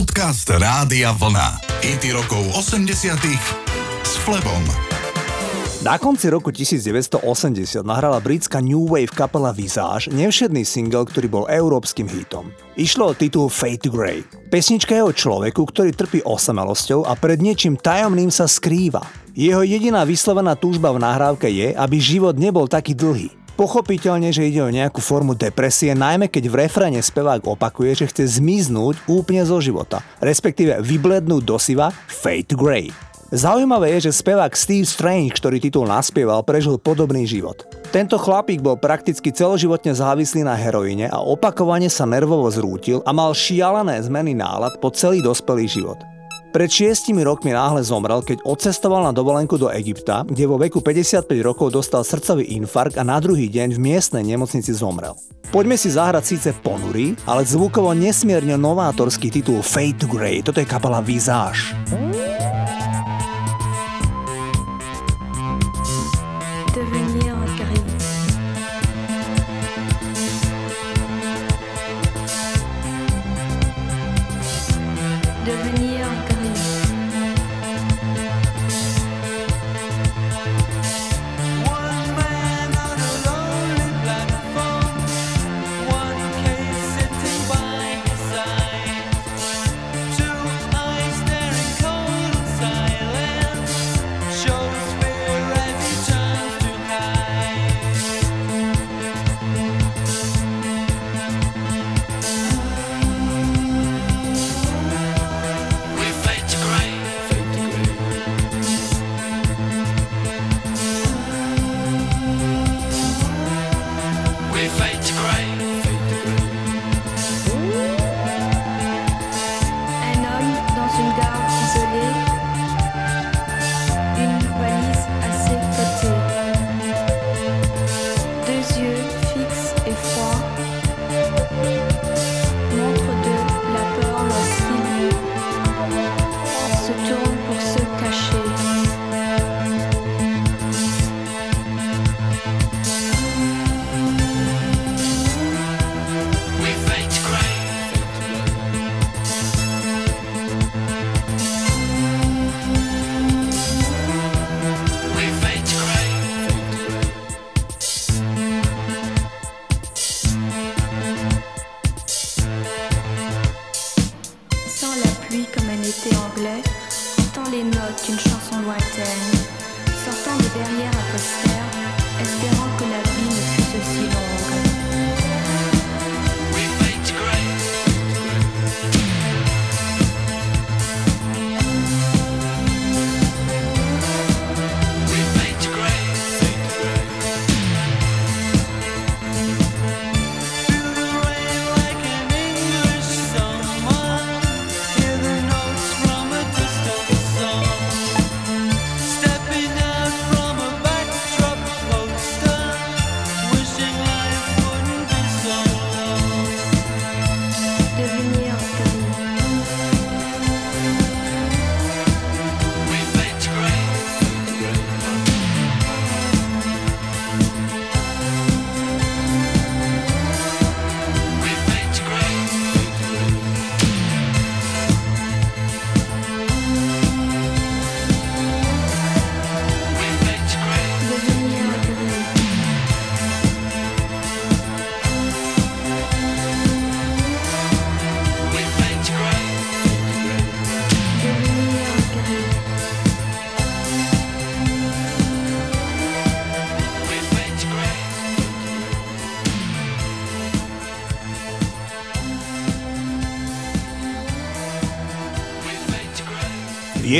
Podcast Rádia Vlna. Hity rokov 80-tých s Flebom. Na konci roku 1980 nahrala britská New Wave kapela Visage nevšedný single, ktorý bol európskym hitom. Išlo o titul Fate Grey. Pesnička je o človeku, ktorý trpí osamelosťou a pred niečím tajomným sa skrýva. Jeho jediná vyslovená túžba v nahrávke je, aby život nebol taký dlhý. Pochopiteľne, že ide o nejakú formu depresie, najmä keď v refréne spevák opakuje, že chce zmiznúť úplne zo života, respektíve vyblednúť do siva Fate Grey. Zaujímavé je, že spevák Steve Strange, ktorý titul naspieval, prežil podobný život. Tento chlapík bol prakticky celoživotne závislý na heroíne a opakovane sa nervovo zrútil a mal šialené zmeny nálad po celý dospelý život. Pred 6 rokmi náhle zomrel, keď odcestoval na dovolenku do Egypta, kde vo veku 55 rokov dostal srdcový infarkt a na druhý deň v miestnej nemocnici zomrel. Poďme si zahrať síce ponurý, ale zvukovo nesmierne novátorský titul Fate Grey. Toto je kapela Visage.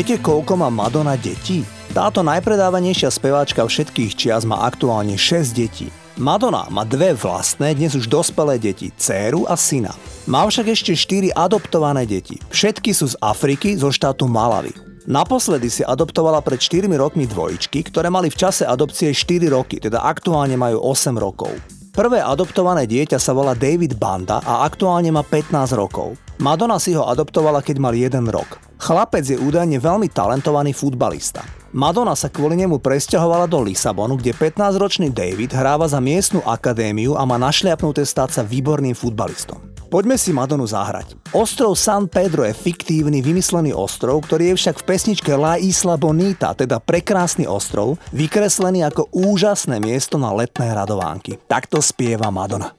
Viete, koľko má Madonna detí? Táto najpredávanejšia speváčka všetkých čias má aktuálne 6 detí. Madonna má 2 vlastné, dnes už dospelé deti, dcéru a syna. Má však ešte 4 adoptované deti. Všetky sú z Afriky, zo štátu Malawi. Naposledy si adoptovala pred 4 rokmi dvojičky, ktoré mali v čase adopcie 4 roky, teda aktuálne majú 8 rokov. Prvé adoptované dieťa sa volá David Banda a aktuálne má 15 rokov. Madonna si ho adoptovala, keď mal 1 rok. Chlapec je údajne veľmi talentovaný futbalista. Madonna sa kvôli nemu presťahovala do Lisabonu, kde 15-ročný David hráva za miestnu akadémiu a má našľapnuté stať sa výborným futbalistom. Poďme si Madonu zahrať. Ostrov San Pedro je fiktívny, vymyslený ostrov, ktorý je však v pesničke La Isla Bonita, teda prekrásny ostrov, vykreslený ako úžasné miesto na letné radovánky. Takto spieva Madonna.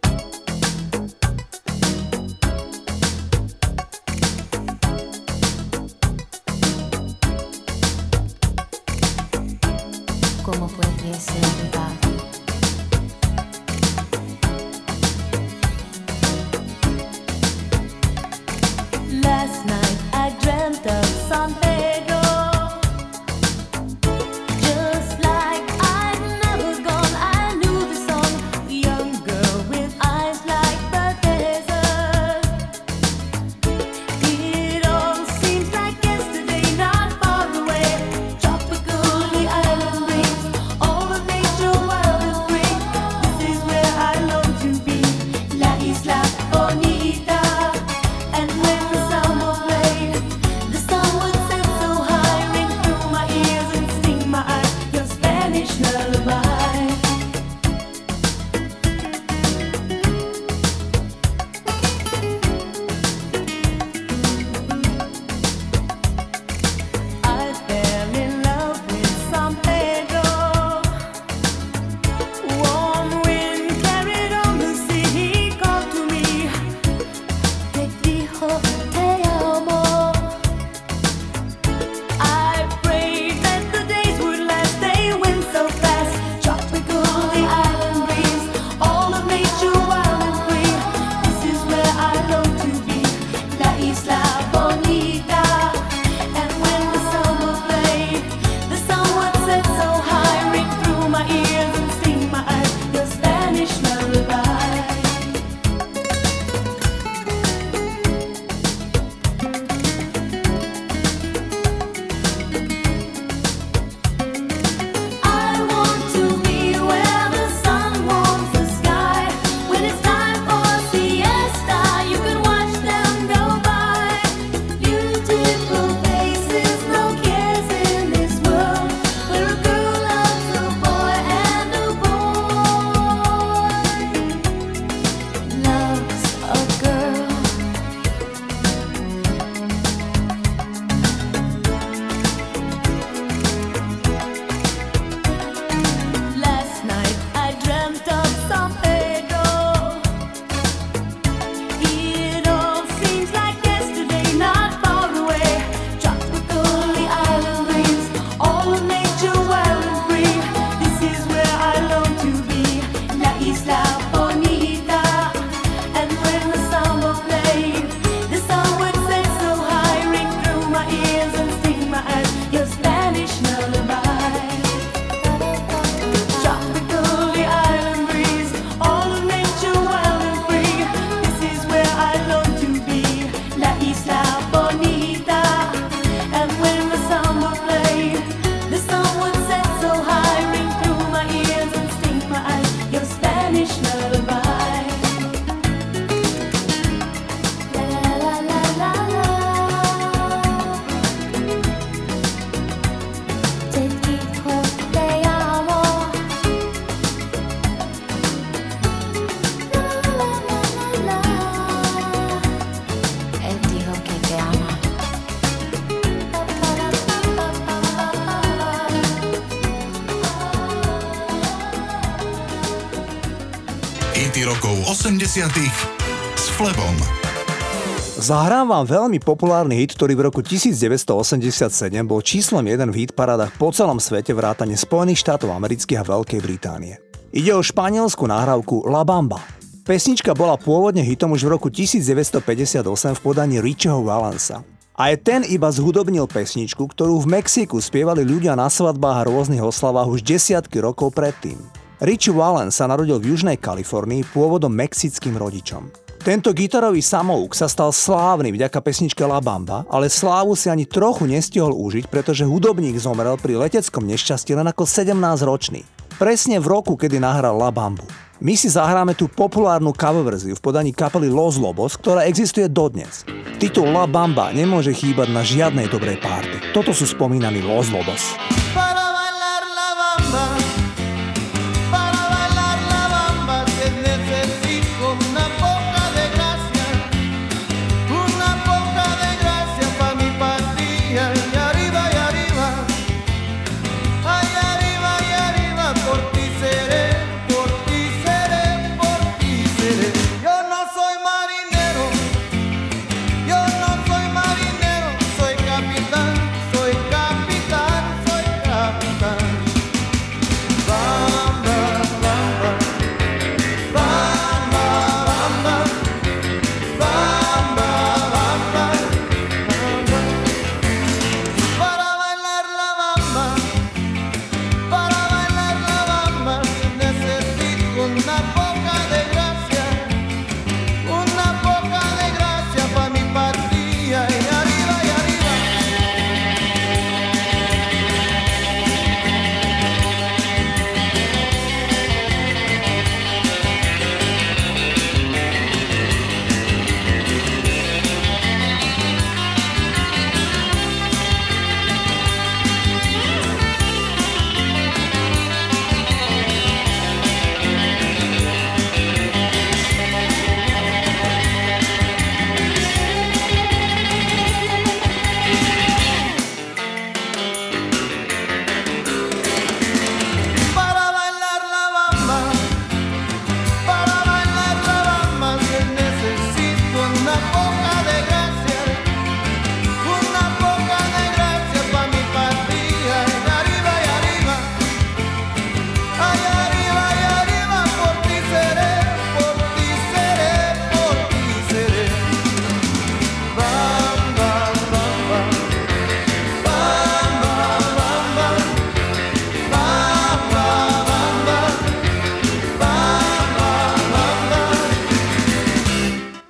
S Flebom. Zahrám vám veľmi populárny hit, ktorý v roku 1987 bol číslom 1 v hitparádach po celom svete vrátane Spojených štátov amerických a Veľkej Británie. Ide o španielsku nahrávku La Bamba. Pesnička bola pôvodne hitom už v roku 1958 v podaní Richieho Valensa. Aj ten iba zhudobnil pesničku, ktorú v Mexiku spievali ľudia na svadbách a rôznych oslavách už desiatky rokov predtým. Richie Valens sa narodil v Južnej Kalifornii pôvodom mexickým rodičom. Tento gitarový samouk sa stal slávny vďaka pesničke La Bamba, ale slávu si ani trochu nestihol užiť, pretože hudobník zomrel pri leteckom nešťastí len ako 17-ročný. Presne v roku, kedy nahral La Bambu. My si zahráme tú populárnu cover verziu v podaní kapely Los Lobos, ktorá existuje dodnes. Titul La Bamba nemôže chýbať na žiadnej dobrej párty. Toto sú spomínaní Los Lobos.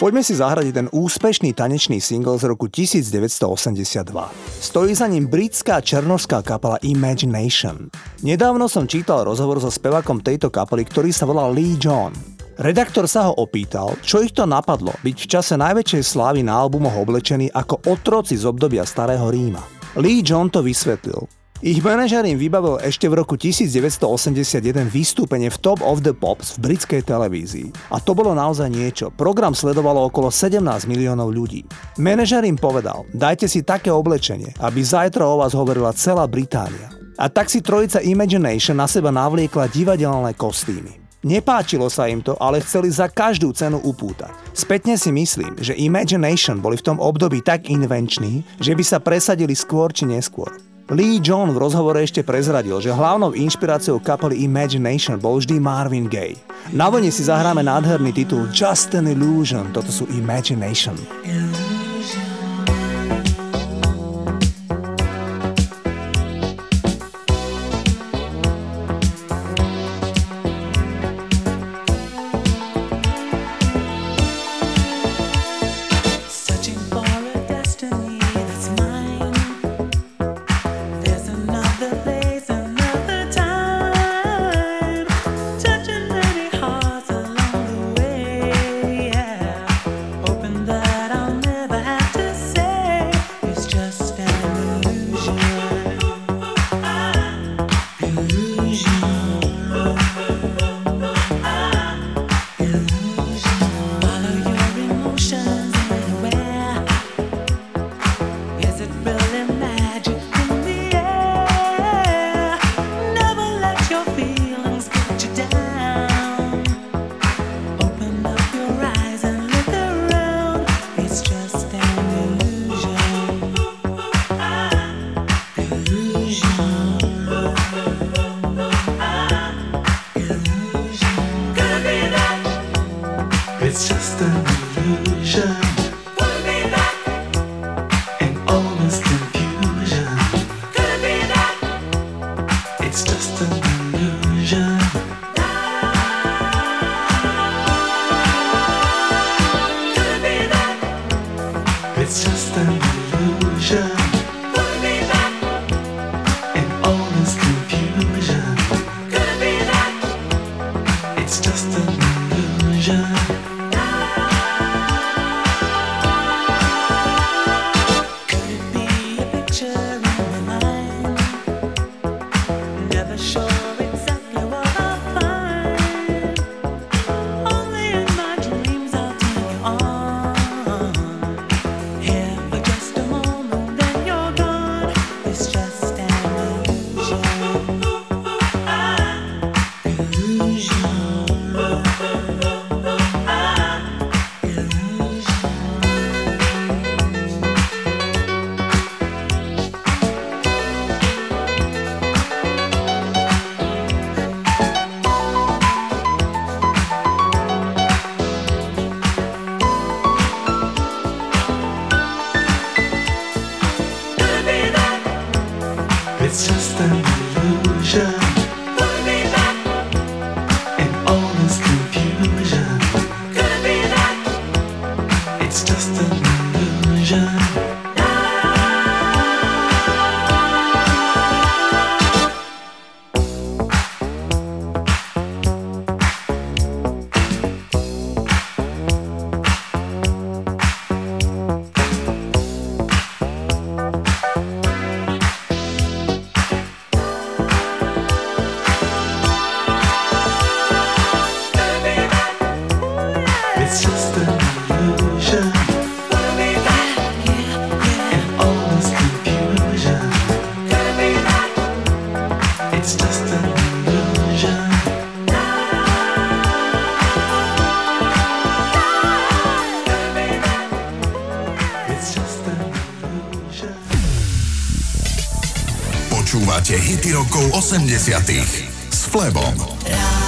Poďme si zahradiť ten úspešný tanečný single z roku 1982. Stojí za ním britská černošská kapela Imagination. Nedávno som čítal rozhovor so spevákom tejto kapely, ktorý sa volal Lee John. Redaktor sa ho opýtal, čo ich to napadlo byť v čase najväčšej slávy na albumoch oblečený ako otroci z obdobia Starého Ríma. Lee John to vysvetlil. Ich manažer im vybavil ešte v roku 1981 vystúpenie v Top of the Pops v britskej televízii. A to bolo naozaj niečo. Program sledovalo okolo 17 miliónov ľudí. Manažer im povedal, dajte si také oblečenie, aby zajtra o vás hovorila celá Británia. A tak si trojica Imagination na seba navliekla divadelné kostýmy. Nepáčilo sa im to, ale chceli za každú cenu upútať. Spätne si myslím, že Imagination boli v tom období tak invenční, že by sa presadili skôr či neskôr. Lee John v rozhovore ešte prezradil, že hlavnou inšpiráciou kapely Imagination bol vždy Marvin Gaye. Na Vlne si zahráme nádherný titul Just an Illusion, toto sú Imagination. Počúvate hity rokov 80. s Flebom.